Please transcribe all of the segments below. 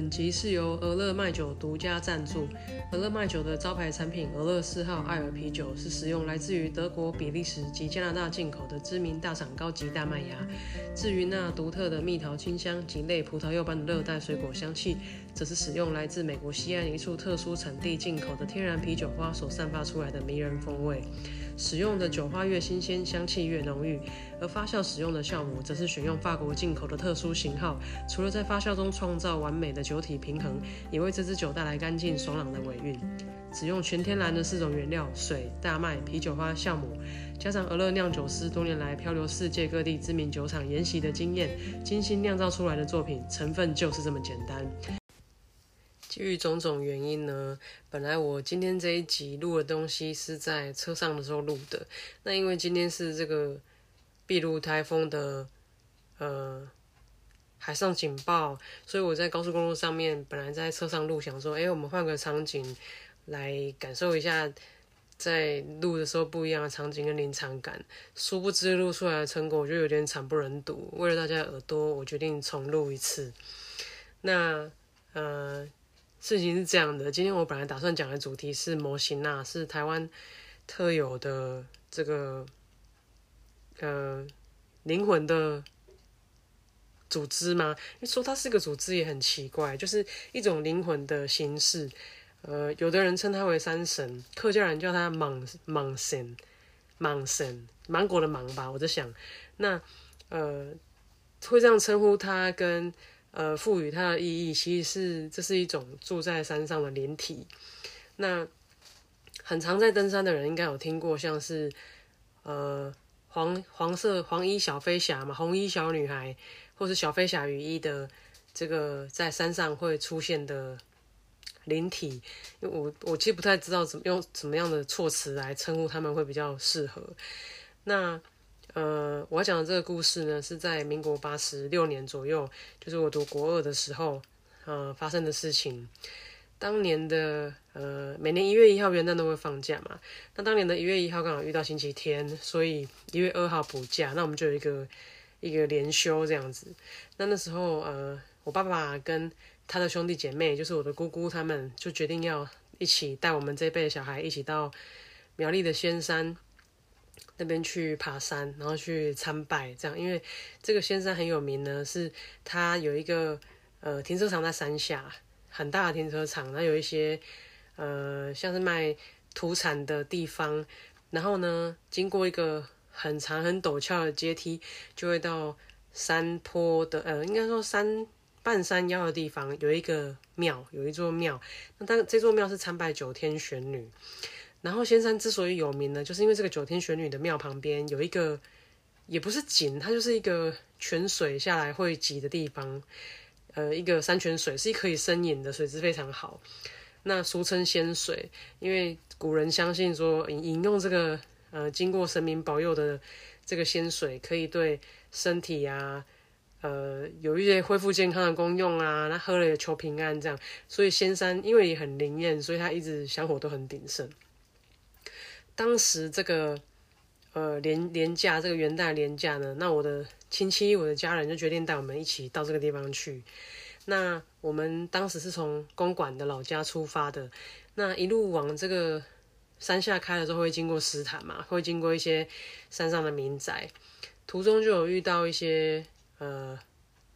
本集是由俄乐麦酒独家赞助。俄乐麦酒的招牌产品俄乐4号艾尔啤酒是使用来自于德国、比利时及加拿大进口的知名大厂高级大麦芽。至于那独特的蜜桃清香及类葡萄柚般的热带水果香气，则是使用来自美国西岸一处特殊产地进口的天然啤酒花所散发出来的迷人风味。使用的酒花越新鲜，香气越浓郁，而发酵使用的酵母则是选用法国进口的特殊型号，除了在发酵中创造完美的酒体平衡，也为这支酒带来干净爽朗的尾韵。只用全天然的4种原料，水、大麦、啤酒花、酵母，加上俄乐酿酒师多年来漂流世界各地知名酒厂研习的经验，精心酿造出来的作品，成分就是这么简单。基于种种原因呢，本来我今天这一集录的东西是在车上的时候录的，那因为今天是这个碧路台风的海上警报，所以我在高速公路上面本来在车上录，想说我们换个场景来感受一下在录的时候不一样的场景跟临场感，殊不知录出来的成果就有点惨不忍睹。为了大家的耳朵，我决定重录一次。那事情是这样的，今天我本来打算讲的主题是魔神仔，是台湾特有的这个灵魂的组织吗？说它是个组织也很奇怪，就是一种灵魂的形式。有的人称它为山神，客家人叫它蟒神，芒果的芒吧，我在想。那会这样称呼它跟赋予它的意义，其实是这是一种住在山上的灵体。那很常在登山的人应该有听过，像是黄衣小飞侠嘛，红衣小女孩，或是小飞侠雨衣的这个在山上会出现的灵体。因为我其实不太知道用怎么样的措辞来称呼他们会比较适合。那我要讲的这个故事呢，是在民国86年左右，就是我读国二的时候，发生的事情。当年的每年1月1号元旦都会放假嘛，那当年的1月1号刚好遇到星期天，所以1月2号补假，那我们就有一个连休这样子。那时候我爸爸跟他的兄弟姐妹，就是我的姑姑他们，就决定要一起带我们这辈的小孩一起到苗栗的仙山那边去爬山，然后去参拜这样。因为这个仙山很有名呢，是它有一个停车场在山下，很大的停车场，然后有一些像是卖土产的地方，然后呢经过一个很长很陡峭的阶梯，就会到山坡的应该说半山腰的地方，有一座庙。那这座庙是参拜9天玄女。然后仙山之所以有名呢，就是因为这个9天玄女的庙旁边有一个，也不是井，它就是一个泉水下来汇集的地方，一个山泉水，是可以生饮的，水质非常好，那俗称仙水，因为古人相信说饮用这个经过神明保佑的这个仙水，可以对身体有一些恢复健康的功用啊，那喝了也求平安这样。所以仙山因为也很灵验，所以它一直香火都很鼎盛。当时这个连假，这个元旦连假呢，那我的亲戚我的家人就决定带我们一起到这个地方去。那我们当时是从公馆的老家出发的，那一路往这个山下开的时候，会经过石潭嘛，会经过一些山上的民宅，途中就有遇到一些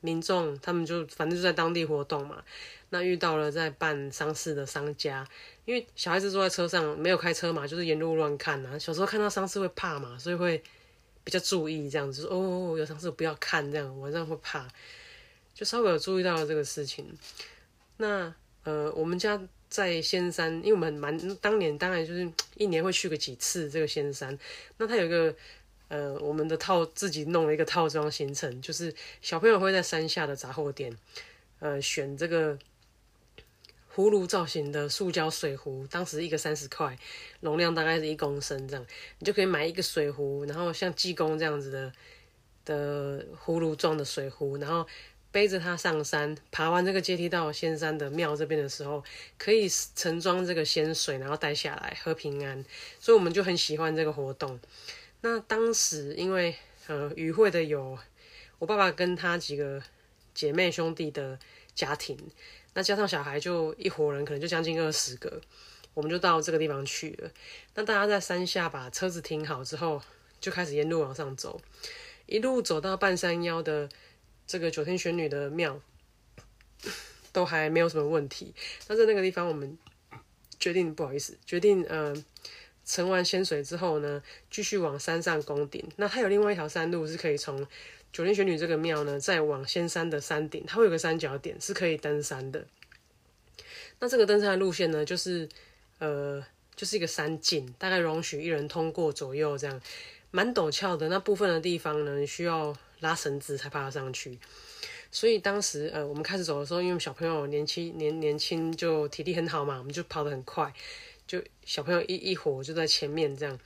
民众，他们就反正就在当地活动嘛，那遇到了在办丧事的商家，因为小孩子坐在车上没有开车嘛，就是沿路乱看啊。小时候看到丧事会怕嘛，所以会比较注意这样子，就是有丧事不要看这样，晚上会怕，就稍微有注意到了这个事情。那我们家在仙山，因为我们当年当然就是一年会去个几次这个仙山，那它有一个。我们的自己弄了一个套装行程，就是小朋友会在山下的杂货店，选这个葫芦造型的塑胶水壶，当时一个30块，容量大概是1公升这样，你就可以买一个水壶，然后像济公这样子的葫芦状的水壶，然后背着它上山，爬完这个阶梯到仙山的庙这边的时候，可以盛装这个仙水，然后带下来喝平安，所以我们就很喜欢这个活动。那当时因为与会的有我爸爸跟他几个姐妹兄弟的家庭，那加上小孩就一伙人可能就将近20个，我们就到这个地方去了。那大家在山下把车子停好之后，就开始沿路往上走，一路走到半山腰的这个九天玄女的庙，都还没有什么问题。但是那个地方我们决定盛完仙水之后呢，继续往山上攻顶。那它有另外一条山路是可以从九天玄女这个庙呢再往仙山的山顶，它会有个三角点是可以登山的。那这个登山的路线呢，就是一个山径，大概容许一人通过左右，这样蛮陡峭的。那部分的地方呢，需要拉绳子才爬上去。所以当时我们开始走的时候，因为小朋友年轻就体力很好嘛，我们就跑得很快，就小朋友一伙就在前面这样。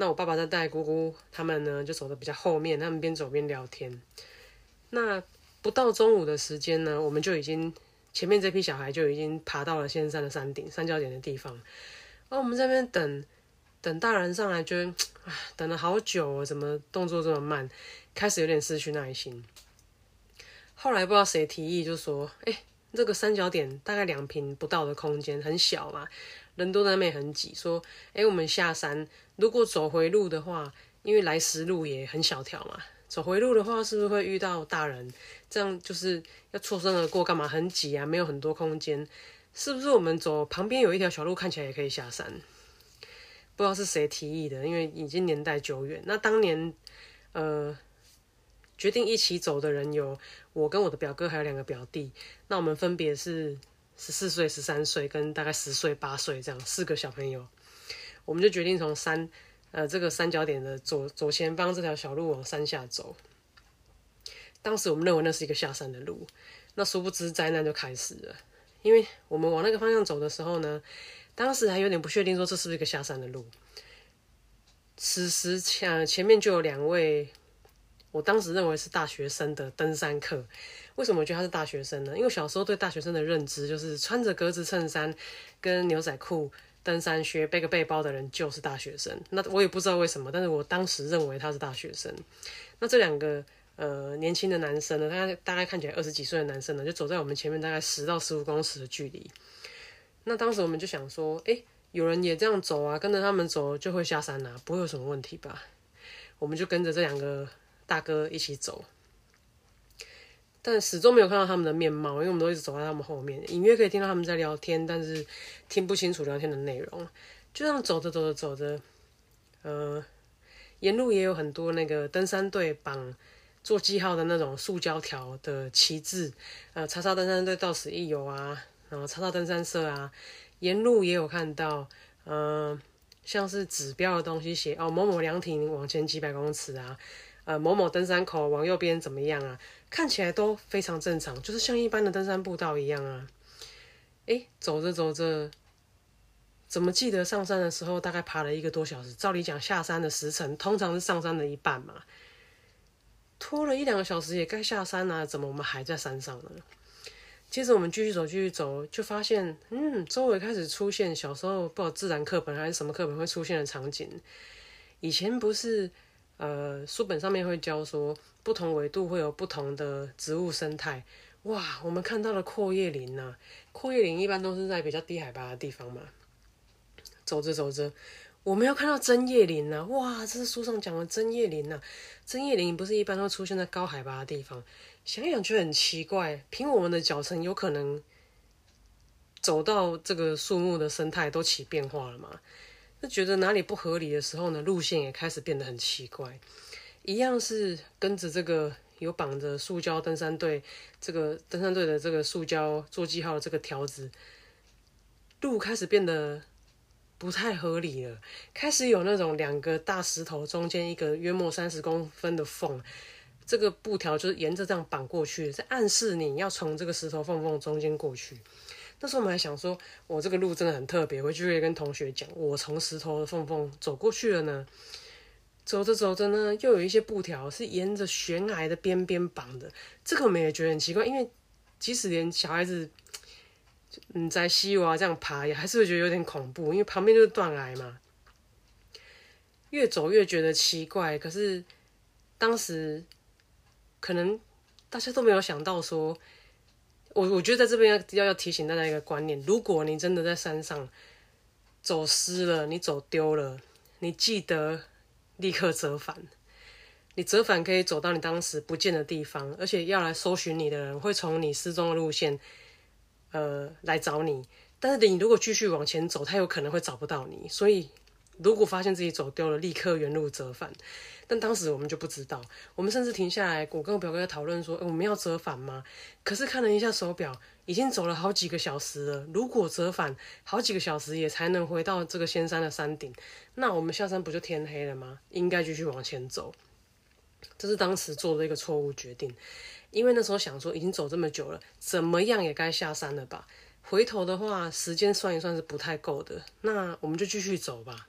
那我爸爸在带姑姑他们呢，就走得比较后面，他们边走边聊天。那不到中午的时间呢，我们就已经前面这批小孩就已经爬到了仙山的山顶三角点的地方。我们在那边等大人上来，觉得等了好久了，怎么动作这么慢，开始有点失去耐心。后来不知道谁提议就说，这个三角点大概2坪不到的空间，很小嘛，人多在那边很挤，说我们下山如果走回路的话，因为来时路也很小条嘛，走回路的话是不是会遇到大人，这样就是要错身而过干嘛，很挤啊，没有很多空间，是不是我们走旁边有一条小路看起来也可以下山。不知道是谁提议的，因为已经年代久远。那当年决定一起走的人有我跟我的表哥还有2个表弟，那我们分别是14岁、13岁跟大概10岁、8岁，这样4个小朋友。我们就决定从这个三角点的左前方这条小路往山下走。当时我们认为那是一个下山的路，那殊不知灾难就开始了。因为我们往那个方向走的时候呢，当时还有点不确定说这是不是一个下山的路。此时前面就有2位我当时认为是大学生的登山客。为什么我觉得他是大学生呢？因为小时候对大学生的认知就是穿着格子衬衫跟牛仔裤登山靴背个背包的人就是大学生。那我也不知道为什么，但是我当时认为他是大学生。那这2个年轻的男生呢，大概看起来20几岁的男生呢，就走在我们前面大概10到15公尺的距离。那当时我们就想说，有人也这样走啊，跟着他们走就会下山啊，不会有什么问题吧。我们就跟着这2个大哥一起走，但始终没有看到他们的面貌，因为我们都一直走在他们后面，隐约可以听到他们在聊天，但是听不清楚聊天的内容。就这样走着，沿路也有很多那个登山队绑做记号的那种塑胶条的旗帜，叉叉登山队到此一游啊，然后叉叉登山社啊，沿路也有看到，像是指标的东西写某某凉亭往前几百公尺啊。某某登山口往右边怎么样啊？看起来都非常正常，就是像一般的登山步道一样啊。走着，怎么记得上山的时候大概爬了1个多小时？照理讲下山的时程通常是上山的一半嘛，拖了1-2个小时也该下山啊，怎么我们还在山上呢？接着我们继续走，就发现周围开始出现小时候不知道自然课本还是什么课本会出现的场景。以前不是书本上面会教说不同纬度会有不同的植物生态。哇，我们看到了阔叶林啊，阔叶林一般都是在比较低海拔的地方嘛。走着，我们又看到针叶林啊，哇，这是书上讲的针叶林啊。针叶林不是一般都出现在高海拔的地方，想一想就很奇怪，凭我们的脚程有可能走到这个树木的生态都起变化了嘛。那觉得哪里不合理的时候呢，路线也开始变得很奇怪。一样是跟着这个有绑着塑胶登山队这个登山队的这个塑胶做记号的这个条子，路开始变得不太合理了，开始有那种2个大石头中间一个约莫30公分的缝，这个布条就是沿着这样绑过去，在暗示你要从这个石头缝中间过去。那时候我们还想说，我这个路真的很特别，回去可以跟同学讲，我从石头的缝走过去了呢。走着呢，又有一些布条是沿着悬崖的边边绑的，这个我们也觉得很奇怪，因为即使连小孩子在西瓦这样爬，也还是会觉得有点恐怖，因为旁边就是断崖嘛。越走越觉得奇怪，可是当时可能大家都没有想到说我觉得在这边要提醒大家一个观念，如果你真的在山上走失了，你走丢了，你记得立刻折返。你折返可以走到你当时不见的地方，而且要来搜寻你的人会从你失踪的路线来找你，但是你如果继续往前走，他有可能会找不到你，所以如果发现自己走丢了，立刻原路折返。但当时我们就不知道，我们甚至停下来，我跟我表哥在讨论说我们要折返吗？可是看了一下手表，已经走了好几个小时了，如果折返好几个小时也才能回到这个仙山的山顶，那我们下山不就天黑了吗？应该继续往前走。这是当时做的一个错误决定，因为那时候想说已经走这么久了，怎么样也该下山了吧，回头的话时间算一算是不太够的，那我们就继续走吧。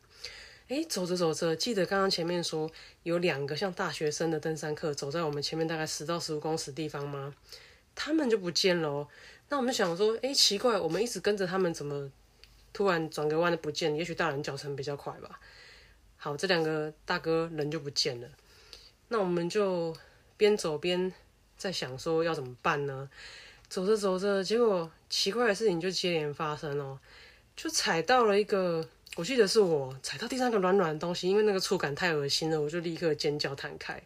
走着走着，记得刚刚前面说有两个像大学生的登山客走在我们前面大概10到15公尺地方吗？他们就不见了哦。那我们想说奇怪，我们一直跟着他们，怎么突然转个弯的不见？也许大人脚程比较快吧。好，这两个大哥人就不见了。那我们就边走边在想说要怎么办呢？走着走着，结果奇怪的事情就接连发生哦，就踩到了一个，我记得是我踩到地上一个软软的东西，因为那个触感太恶心了，我就立刻尖叫弹开。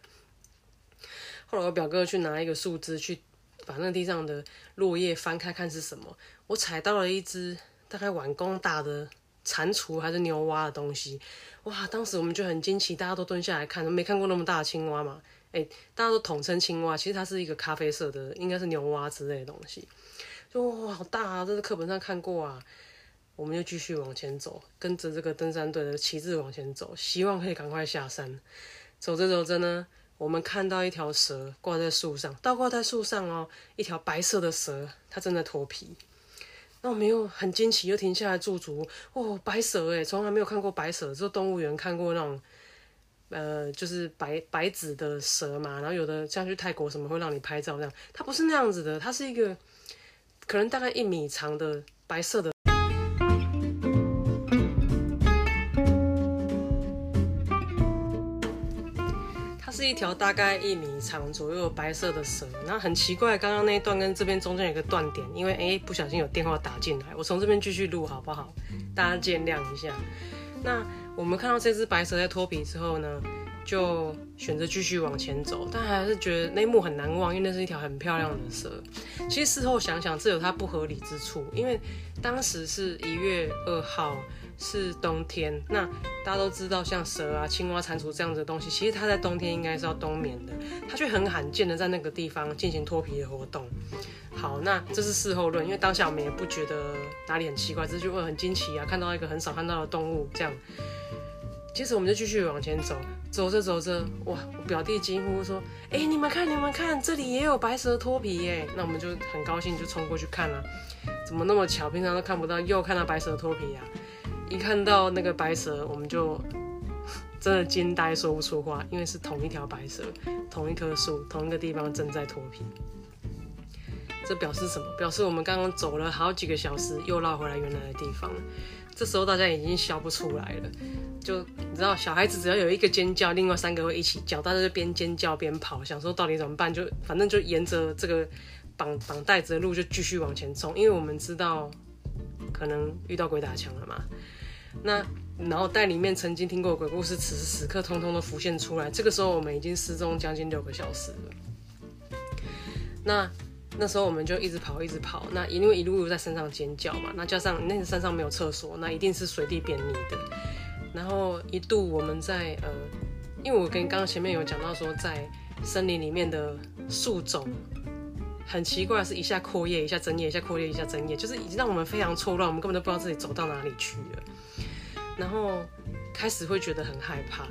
后来我表哥去拿一个树枝去把那地上的落叶翻开看是什么，我踩到了一只大概碗公大的蟾蜍还是牛蛙的东西。哇，当时我们就很惊奇，大家都蹲下来看，没看过那么大的青蛙嘛。大家都统称青蛙，其实它是一个咖啡色的，应该是牛蛙之类的东西。就哇，好大啊，这是课本上看过啊。我们就继续往前走，跟着这个登山队的旗帜往前走，希望可以赶快下山。走着走着呢，我们看到一条蛇挂在树上，倒挂在树上哦，一条白色的蛇，它正在脱皮。那我们又很惊奇，又停下来驻足。哦，白蛇耶，从来没有看过白蛇，只有动物园看过那种就是白纸的蛇嘛，然后有的像去泰国什么会让你拍照这样，它不是那样子的，它是一个可能大概1米长的白色的。是一条大概1米长左右白色的蛇，然后很奇怪，刚刚那一段跟这边中间有一个断点，因为不小心有电话打进来，我从这边继续录好不好？大家见谅一下。那我们看到这只白蛇在脱皮之后呢，就选择继续往前走，但还是觉得那一幕很难忘，因为那是一条很漂亮的蛇。其实事后想想，这有它不合理之处，因为当时是1月2号。是冬天，那大家都知道像蛇啊、青蛙、蟾蜍这样子的东西，其实它在冬天应该是要冬眠的，它却很罕见的在那个地方进行脱皮的活动。好，那这是事后论，因为当下我们也不觉得哪里很奇怪，只是觉得很惊奇啊，看到一个很少看到的动物这样。接着我们就继续往前走，走着走着，哇！我表弟惊呼说：“你们看，你们看，这里也有白蛇脱皮耶！”那我们就很高兴，就冲过去看啊，怎么那么巧，平常都看不到，又看到白蛇脱皮啊！一看到那个白蛇，我们就真的惊呆，说不出话，因为是同一条白蛇，同一棵树，同一个地方正在脱皮。这表示什么？表示我们刚刚走了好几个小时，又绕回来原来的地方了。这时候大家已经笑不出来了，就你知道，小孩子只要有一个尖叫，另外3个会一起叫，大家就边尖叫边跑，想说到底怎么办，就反正就沿着这个绑带子的路就继续往前冲，因为我们知道可能遇到鬼打墙了嘛。那脑袋里面曾经听过的鬼故事，此时此刻通通都浮现出来。这个时候我们已经失踪将近6个小时了。那时候我们就一直跑，一直跑。那因为一路在山上尖叫嘛，那加上那个山上没有厕所，那一定是随地便溺的。然后一度我们在因为我跟刚刚前面有讲到说，在森林里面的树种很奇怪，是一下阔叶，一下针叶，一下阔叶，一下针叶，就是已经让我们非常错乱，我们根本都不知道自己走到哪里去了。然后开始会觉得很害怕，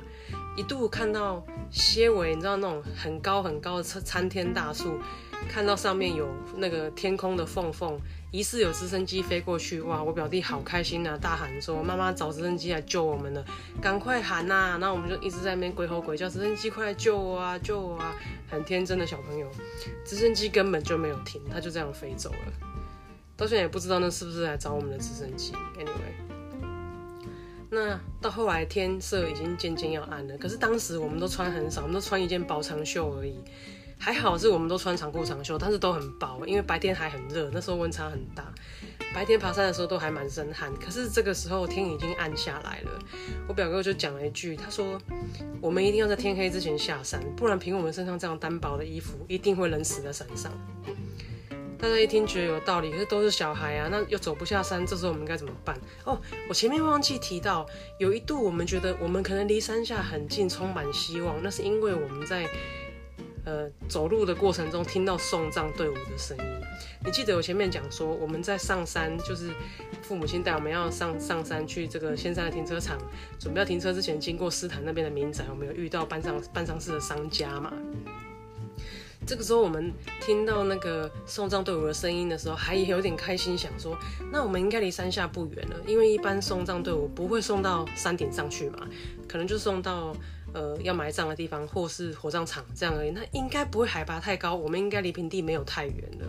一度看到些微，你知道那种很高很高的参天大树，看到上面有那个天空的缝，疑似有直升机飞过去。哇，我表弟好开心啊，大喊说：“妈妈找直升机来救我们了，赶快喊啊！”然后我们就一直在那边鬼吼鬼叫，直升机快来救我啊，救我啊！很天真的小朋友，直升机根本就没有停，它就这样飞走了。到现在也不知道那是不是来找我们的直升机。Anyway。那到后来天色已经渐渐要暗了，可是当时我们都穿很少，我们都穿一件薄长袖而已，还好是我们都穿长裤长袖，但是都很薄，因为白天还很热，那时候温差很大，白天爬山的时候都还蛮身汗。可是这个时候天已经暗下来了，我表哥就讲了一句，他说我们一定要在天黑之前下山，不然凭我们身上这样单薄的衣服一定会冷死在山上。大家一听觉得有道理，可是都是小孩啊，那又走不下山，这时候我们该怎么办？哦，我前面忘记提到，有一度我们觉得我们可能离山下很近，充满希望，那是因为我们在走路的过程中听到送葬队伍的声音。你记得我前面讲说，我们在上山，就是父母亲带我们要上山去这个仙山的停车场，准备要停车之前，经过斯坦那边的民宅，我们有遇到办丧事的商家嘛。这个时候我们听到那个送葬队伍的声音的时候，还有点开心，想说那我们应该离山下不远了，因为一般送葬队伍不会送到山顶上去嘛，可能就送到要埋葬的地方或是火葬场这样而已，那应该不会海拔太高，我们应该离平地没有太远了。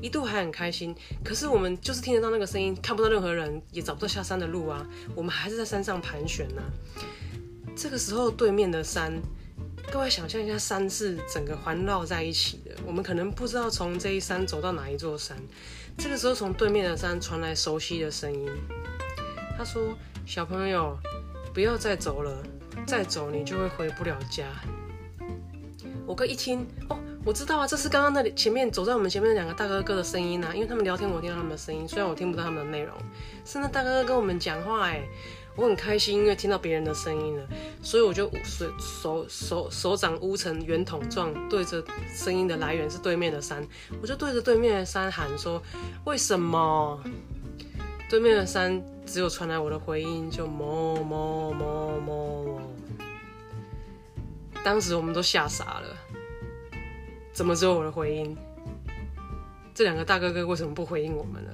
一度还很开心，可是我们就是听得到那个声音，看不到任何人，也找不到下山的路啊，我们还是在山上盘旋啊。这个时候对面的山，各位想象一下，山是整个环绕在一起的，我们可能不知道从这一山走到哪一座山。这个时候从对面的山传来熟悉的声音，他说小朋友不要再走了，再走你就会回不了家。我哥一听，哦我知道啊，这是刚刚那里前面走在我们前面的两个大哥哥的声音啊，因为他们聊天我听到他们的声音，虽然我听不到他们的内容，是那大哥哥跟我们讲话耶。我很开心，因为听到别人的声音了，所以我就 手掌捂成圆筒状，对着声音的来源是对面的山，我就对着对面的山喊说为什么？对面的山只有传来我的回音，就哞哞哞哞。当时我们都吓傻了，怎么只有我的回音？这两个大哥哥为什么不回应我们呢？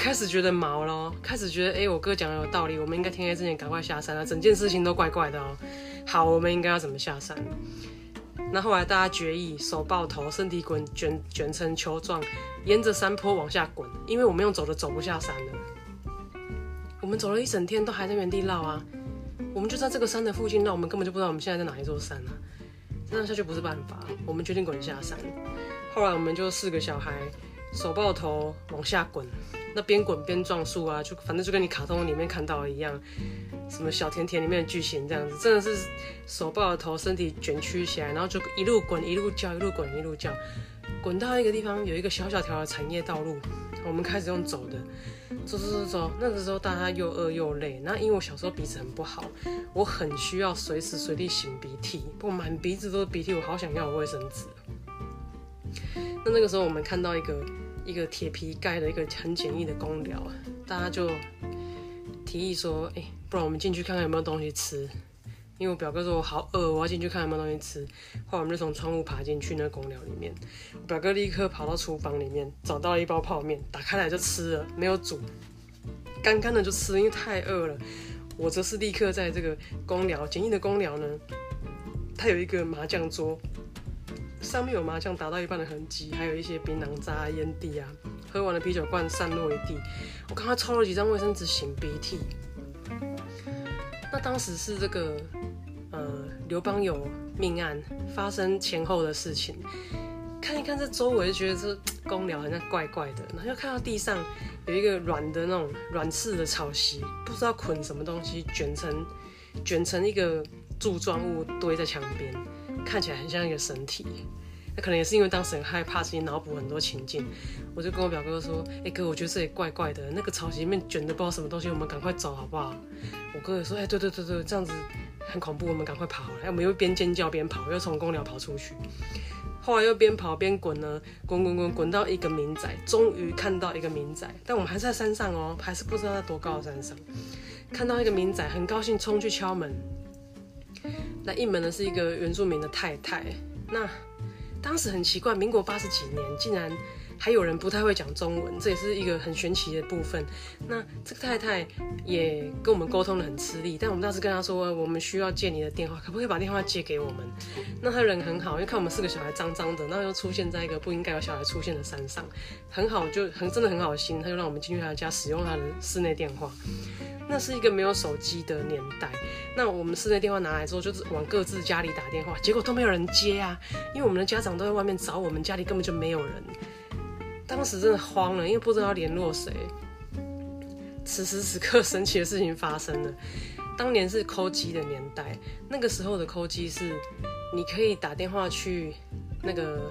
开始觉得毛了哦，开始觉得我哥讲的有道理，我们应该天黑之前赶快下山啊，整件事情都怪怪的哦。好，我们应该要怎么下山？那后来大家决议，手抱头，身体滚卷成球状，沿着山坡往下滚，因为我们用走的走不下山了。我们走了一整天都还在原地绕啊，我们就在这个山的附近绕，我们根本就不知道我们现在在哪一座山啊，这样下去不是办法，我们决定滚下山。后来我们就四个小孩手抱头往下滚，那边滚边撞树啊，就反正就跟你卡通里面看到的一样，什么小甜甜里面的剧情这样子，真的是手抱着头，身体卷曲起来，然后就一路滚一路叫，一路滚一路叫，滚到一个地方有一个小小条的产业道路，我们开始用走的，走。那个时候大家又饿又累，那因为我小时候鼻子很不好，我很需要随时随地擤鼻涕，我满鼻子都是鼻涕，我好想要有卫生纸。那个时候我们看到一个铁皮盖的一个很简易的公寮，大家就提议说不然我们进去看看有没有东西吃，因为我表哥说我好饿，我要进去看有没有东西吃。后来我们就从窗户爬进去那个公寮里面，我表哥立刻跑到厨房里面找到了一包泡面，打开来就吃了，没有煮，干干的就吃，因为太饿了。我则是立刻在这个公寮，简易的公寮呢，它有一个麻将桌，上面有麻将打到一半的痕迹，还有一些槟榔渣、烟蒂啊，喝完的啤酒罐散落一地。我刚刚抽了几张卫生纸擤鼻涕。那当时是这个刘邦友命案发生前后的事情，看一看这周围，觉得这公寮好像怪怪的，然后又看到地上有一个软的那种软式的草席，不知道捆什么东西卷成一个柱状物堆在墙边。看起来很像一个神体，那可能也是因为当时很害怕，自己脑补很多情境。我就跟我表哥说：“哥，我觉得这里怪怪的，那个草席里面卷的不知道什么东西，我们赶快走好不好？”我哥也说：“对，这样子很恐怖，我们赶快跑好了。”我们又边尖叫边跑，又从公寮跑出去。后来又边跑边滚呢，滚到一个民宅，终于看到一个民宅，但我们还是在山上哦，还是不知道在多高的山上。看到一个民宅，很高兴冲去敲门。那一门的是一个原住民的太太，那当时很奇怪，民国80几年竟然还有人不太会讲中文，这也是一个很玄奇的部分。那这个太太也跟我们沟通得很吃力，但我们当时跟她说，我们需要借你的电话，可不可以把电话借给我们？那她人很好，因为看我们四个小孩脏脏的，然后又出现在一个不应该有小孩出现的山上，很好，就很真的很好心，她就让我们进去她家使用她的室内电话。那是一个没有手机的年代，那我们室内电话拿来之后，就是往各自家里打电话，结果都没有人接啊，因为我们的家长都在外面找我们，家里根本就没有人。当时真的慌了，因为不知道联络谁。此时此刻，神奇的事情发生了。当年是扣机的年代，那个时候的扣机是，你可以打电话去那个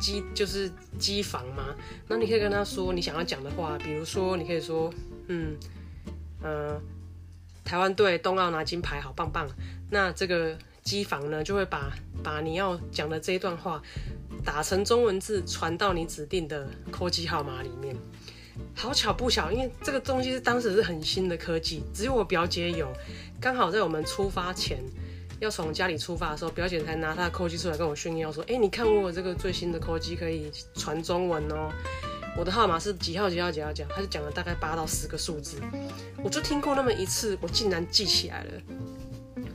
机，就是机房嘛，然后你可以跟他说你想要讲的话，比如说你可以说，台湾队冬奥拿金牌，好棒棒。那这个机房呢，就会把你要讲的这一段话打成中文字，传到你指定的call机号码里面。好巧不巧，因为这个东西是当时是很新的科技，只有我表姐有。刚好在我们出发前，要从家里出发的时候，表姐才拿她的call机出来跟我炫耀说：“你看我有这个最新的call机可以传中文哦。”我的号码是几号几号几号几号，他就讲了大概8到10个数字，我就听过那么一次，我竟然记起来了。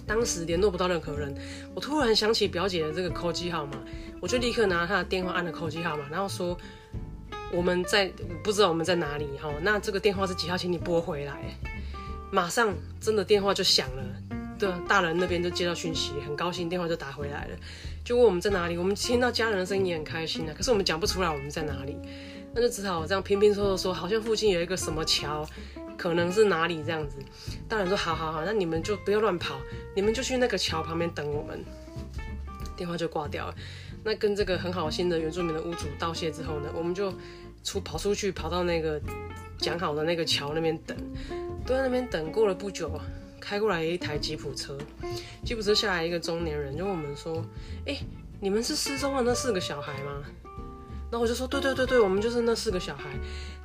当时联络不到任何人，我突然想起表姐的这个call机号码，我就立刻拿她的电话按了call机号码，然后说不知道我们在哪里，那这个电话是几号，请你拨回来。马上真的电话就响了，对，大人那边就接到讯息，很高兴，电话就打回来了，就问我们在哪里。我们听到家人的声音也很开心啊，可是我们讲不出来我们在哪里。那就只好这样拼拼凑凑说，好像附近有一个什么桥，可能是哪里这样子。大人说好，那你们就不要乱跑，你们就去那个桥旁边等我们。电话就挂掉了。那跟这个很好心的原住民的屋主道谢之后呢，我们就跑到那个讲好的那个桥那边等。都在那边等，过了不久，开过来一台吉普车，吉普车下来一个中年人就问我们说：“你们是失踪的那4个小孩吗？”然后我就说对，我们就是那4个小孩。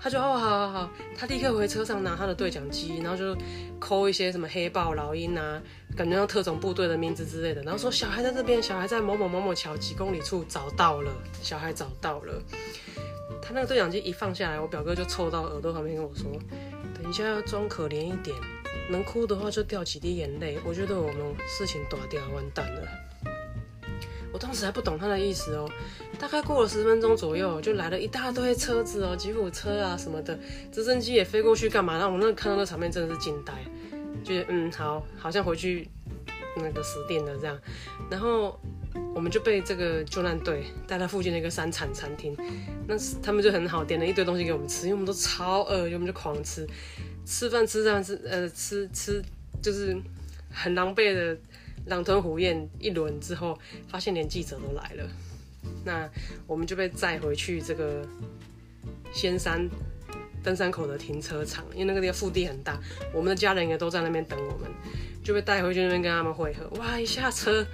他就好，他立刻回车上拿他的对讲机，然后就抠一些什么黑豹、老鹰啊，感觉像特种部队的名字之类的，然后说小孩在这边，小孩在某某某某桥几公里处找到了，小孩找到了。他那个对讲机一放下来，我表哥就凑到耳朵旁边跟我说：“等一下要装可怜一点，能哭的话就掉几滴眼泪，我觉得我们事情大条完蛋了。”我当时还不懂他的意思哦，大概过了10分钟左右，就来了一大堆车子哦，吉普车啊什么的，直升机也飞过去干嘛？让我看到那场面真的是惊呆，觉得好像回去那个死定了这样。然后我们就被这个救难队带到附近的一个山产餐厅，那他们就很好，点了一堆东西给我们吃，因为我们都超饿，我们就狂吃，吃就是很狼狈的。狼吞虎咽一轮之后，发现连记者都来了，那我们就被载回去这个仙山登山口的停车场，因为那个地方腹地很大，我们的家人也都在那边等我们，就被带回去那边跟他们会合。哇！一下车，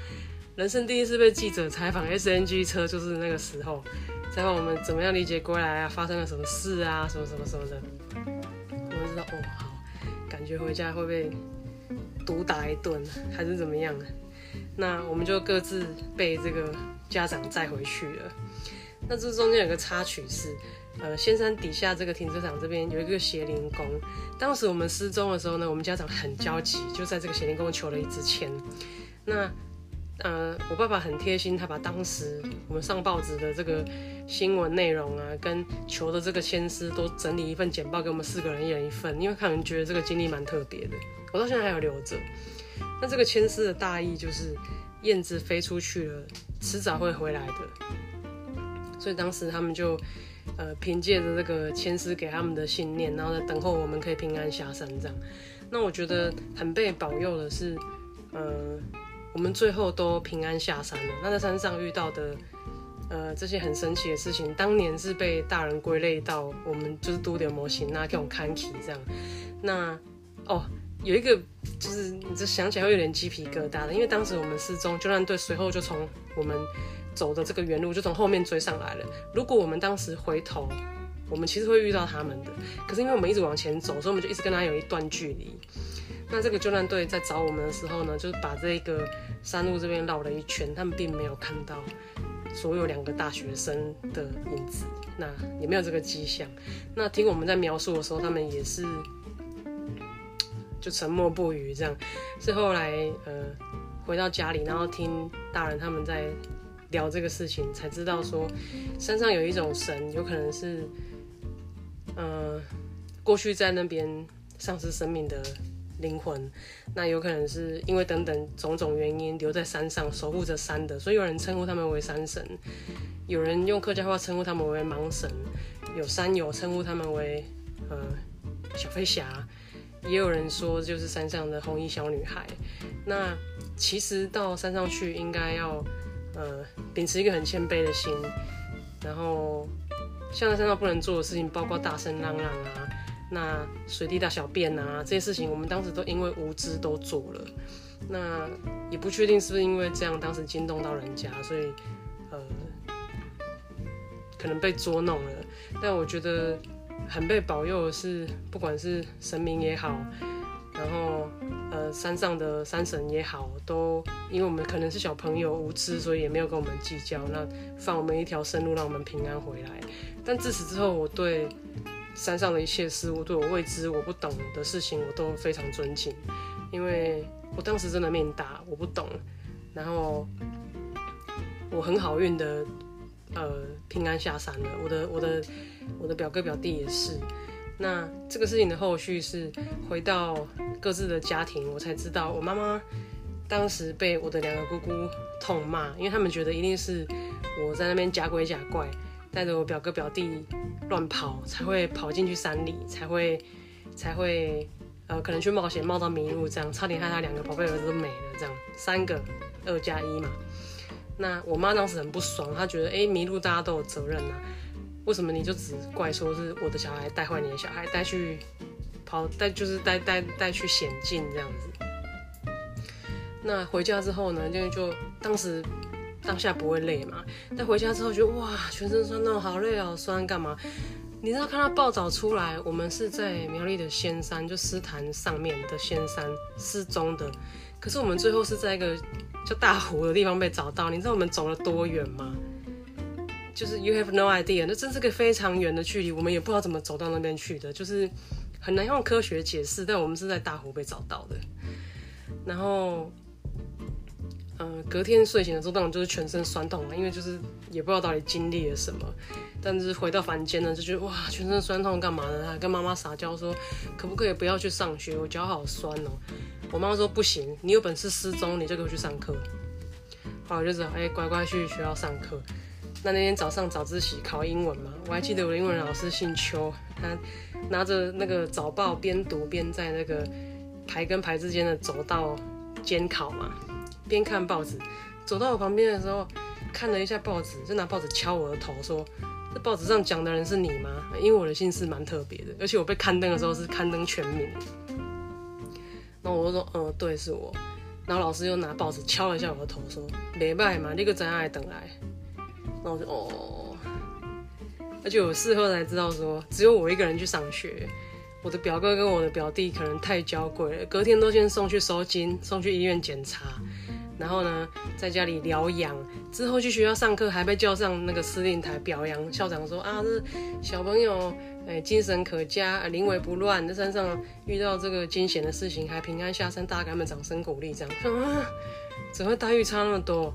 人生第一次被记者采访 ，SNG 车就是那个时候采访我们怎么样理解归来啊，发生了什么事啊，什么什么什么的。我们知道哦，好，感觉回家会被毒打一顿还是怎么样？那我们就各自被这个家长载回去了。那这中间有个插曲是，仙山底下这个停车场这边有一个邪灵宫。当时我们失踪的时候呢，我们家长很焦急，就在这个邪灵宫求了一支签。那我爸爸很贴心，他把当时我们上报纸的这个新闻内容啊，跟求的这个签诗都整理一份简报给我们4个人一人一份，因为可能觉得这个经历蛮特别的，我到现在还有留着。那这个签诗的大意就是燕子飞出去了，迟早会回来的，所以当时他们就凭借着这个签诗给他们的信念，然后在等候我们可以平安下山这样。那我觉得很被保佑的是，我们最后都平安下山了。那在山上遇到的这些很神奇的事情，当年是被大人归类到我们就是都点模型啊这种看起这样。那有一个就是你就想起来会有点鸡皮疙瘩的，因为当时我们失踪，救难队随后就从我们走的这个原路就从后面追上来了。如果我们当时回头，我们其实会遇到他们的，可是因为我们一直往前走，所以我们就一直跟他有一段距离。那这个救难队在找我们的时候呢，就是把这个山路这边绕了一圈，他们并没有看到，所有两个大学生的影子，那也没有这个迹象。那听我们在描述的时候，他们也是就沉默不语，这样是后来回到家里，然后听大人他们在聊这个事情，才知道说山上有一种神，有可能是过去在那边丧失生命的灵魂，那有可能是因为等等种种原因留在山上守护着山的，所以有人称呼他们为山神，有人用客家话称呼他们为盲神，有山友称呼他们为小飞侠，也有人说就是山上的红衣小女孩。那其实到山上去应该要秉持一个很谦卑的心，然后像在山上不能做的事情包括大声嚷嚷啊，那随地大小便啊，这些事情我们当时都因为无知都做了，那也不确定是不是因为这样当时惊动到人家，所以可能被捉弄了。但我觉得很被保佑的是，不管是神明也好，然后山上的山神也好，都因为我们可能是小朋友无知，所以也没有跟我们计较，那放我们一条生路让我们平安回来。但自此之后，我对山上的一切事物，对我未知我不懂的事情我都非常尊敬，因为我当时真的命大，我不懂，然后我很好运的平安下山了，我的表哥表弟也是。那这个事情的后续是回到各自的家庭，我才知道我妈妈当时被我的两个姑姑痛骂，因为他们觉得一定是我在那边假鬼假怪，带着我表哥表弟乱跑，才会跑进去山里，才会可能去冒险冒到迷路，这样差点害他两个宝贝儿子都没了，这样3个2+1嘛。那我妈当时很不爽，她觉得迷路大家都有责任啊，为什么你就只怪说是我的小孩带坏你的小孩，带去跑，带去险境这样子。那回家之后呢，就当时当下不会累嘛，但回家之后觉得哇，全身酸痛，好累哦，酸干嘛？你知道看到报道出来，我们是在苗栗的仙山，就狮潭上面的仙山失踪的，可是我们最后是在一个叫大湖的地方被找到。你知道我们走了多远吗？就是 you have no idea， 那真是个非常远的距离，我们也不知道怎么走到那边去的，就是很难用科学解释，但我们是在大湖被找到的。然后隔天睡醒的时候当然就是全身酸痛了，因为就是也不知道到底经历了什么，但是回到凡间呢，就觉得哇，全身酸痛干嘛呢？还跟妈妈撒娇说可不可以不要去上学，我脚好酸哦。我妈妈说不行，你有本事失踪你就给我去上课。后来我就知道乖乖去学校上课。那天早上早自习考英文嘛，我还记得我的英文老师姓邱，他拿着那个早报边读边在那个排跟排之间的走道监考嘛，边看报纸，走到我旁边的时候看了一下报纸，就拿报纸敲我的头说，这报纸上讲的人是你吗？因为我的姓氏蛮特别的，而且我被刊登的时候是刊登全名。然后我就说对，是我。然后老师又拿报纸敲了一下我的头说，没办法嘛，你又怎样还等来？然后我就而且我事后才知道说只有我一个人去上学，我的表哥跟我的表弟可能太娇贵了，隔天都先送去收金，送去医院检查，然后呢在家里疗养，之后去学校上课还被叫上那个司令台表扬，校长说啊，这小朋友精神可嘉，临危不乱，在山上遇到这个惊险的事情还平安下山，大家给他们掌声鼓励，这样怎么会待遇差那么多？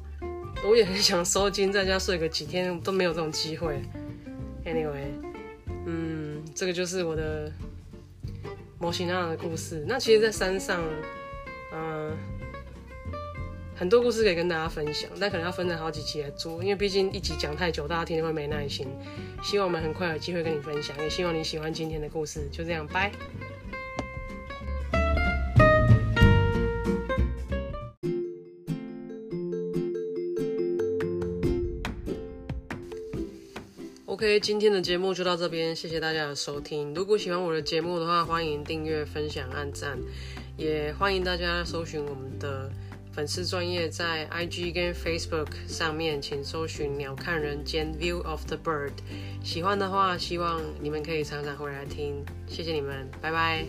我也很想收金在家睡个几天，都没有这种机会。 anyway， 这个就是我的魔神仔的故事。那其实在山上很多故事可以跟大家分享，但可能要分成好几集来做，因为毕竟一集讲太久大家听得会没耐心，希望我们很快有机会跟你分享，也希望你喜欢今天的故事。就这样，拜。OK， 今天的节目就到这边，谢谢大家的收听。如果喜欢我的节目的话，欢迎订阅、分享、按赞，也欢迎大家搜寻我们的粉丝专页，在 IG 跟 Facebook 上面，请搜寻“鸟看人间 View of the Bird”。喜欢的话，希望你们可以常常回来听，谢谢你们，拜拜。